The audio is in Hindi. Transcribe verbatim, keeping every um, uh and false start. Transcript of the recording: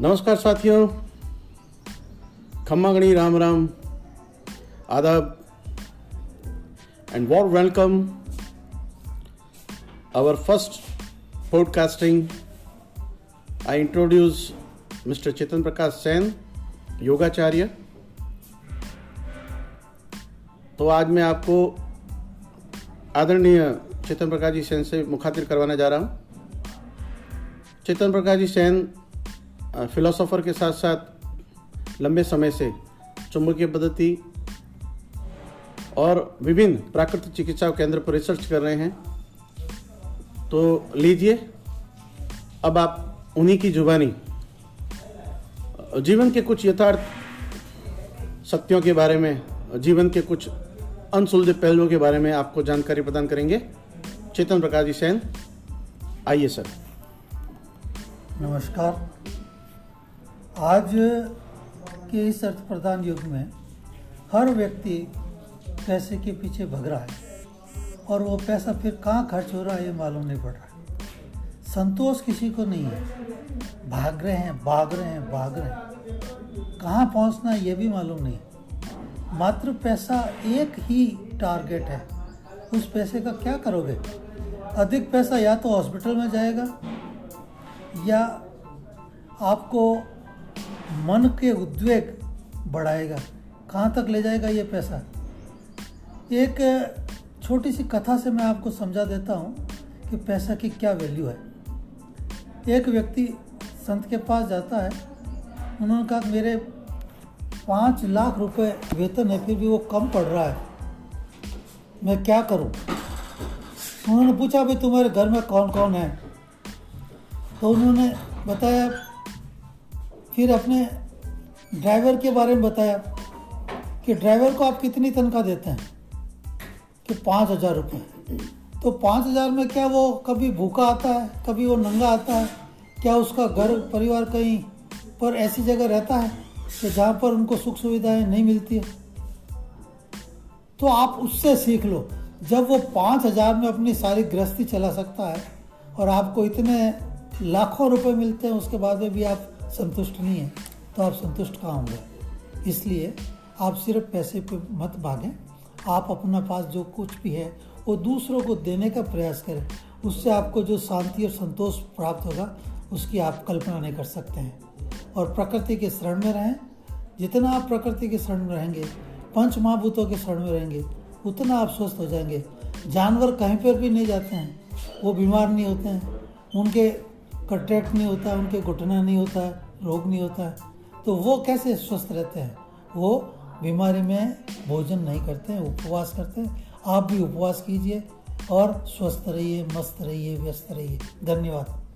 नमस्कार साथियों, खम्मा गणी राम राम, आदाब and warm welcome our first podcasting. I introduce Mister Chetan Prakash Sen, योगाचार्य। तो आज मैं आपको आदरणीय चेतन प्रकाश जी सेन से मुखातिब करवाने जा रहा हूँ। चेतन प्रकाश जी सेन फिलोसोफर के साथ साथ लंबे समय से चुंबकीय पद्धति और विभिन्न प्राकृतिक चिकित्सा केंद्र पर रिसर्च कर रहे हैं। तो लीजिए अब आप उन्हीं की जुबानी जीवन के कुछ यथार्थ सत्यों के बारे में, जीवन के कुछ अनसुलझे पहलुओं के बारे में आपको जानकारी प्रदान करेंगे चेतन प्रकाश जी सेन। आइए सर। नमस्कार। आज के इस अर्थ प्रधान युग में हर व्यक्ति पैसे के पीछे भग रहा है और वो पैसा फिर कहाँ खर्च हो रहा है ये मालूम नहीं पड़ रहा है। संतोष किसी को नहीं है। भाग रहे हैं भाग रहे हैं भाग रहे हैं कहाँ पहुँचना है ये भी मालूम नहीं। मात्र पैसा एक ही टारगेट है। उस पैसे का क्या करोगे? अधिक पैसा या तो हॉस्पिटल में जाएगा या आपको मन के उद्वेग बढ़ाएगा। कहाँ तक ले जाएगा ये पैसा? एक छोटी सी कथा से मैं आपको समझा देता हूँ कि पैसा की क्या वैल्यू है। एक व्यक्ति संत के पास जाता है। उन्होंने कहा मेरे पाँच लाख रुपए वेतन है फिर भी वो कम पड़ रहा है, मैं क्या करूँ? उन्होंने पूछा भाई तुम्हारे घर में कौन कौन है? तो उन्होंने बताया, फिर अपने ड्राइवर के बारे में बताया कि ड्राइवर को आप कितनी तनख्वाह देते हैं? कि पाँच हज़ार रुपये। तो पाँच हज़ार में क्या वो कभी भूखा आता है, कभी वो नंगा आता है? क्या उसका घर परिवार कहीं पर ऐसी जगह रहता है कि जहाँ पर उनको सुख सुविधाएं नहीं मिलती है? तो आप उससे सीख लो। जब वो पाँच हज़ार में अपनी सारी गृहस्थी चला सकता है और आपको इतने लाखों रुपए मिलते हैं उसके बाद में भी आप संतुष्ट नहीं हैं, तो आप संतुष्ट कहाँ होंगे? इसलिए आप सिर्फ पैसे पे मत भागें। आप अपना पास जो कुछ भी है वो दूसरों को देने का प्रयास करें। उससे आपको जो शांति और संतोष प्राप्त होगा उसकी आप कल्पना नहीं कर सकते हैं। और प्रकृति के शरण में रहें। जितना आप प्रकृति के शरण में रहेंगे, पंच महाभूतों के शरण में रहेंगे, उतना आप स्वस्थ हो जाएंगे। जानवर कहीं पर भी नहीं जाते हैं, वो बीमार नहीं होते हैं, उनके कटरेक्ट नहीं होता, उनके घुटना नहीं होता है, रोग नहीं होता है। तो वो कैसे स्वस्थ रहते हैं? वो बीमारी में भोजन नहीं करते हैं, उपवास करते हैं। आप भी उपवास कीजिए और स्वस्थ रहिए, मस्त रहिए, व्यस्त रहिए। धन्यवाद।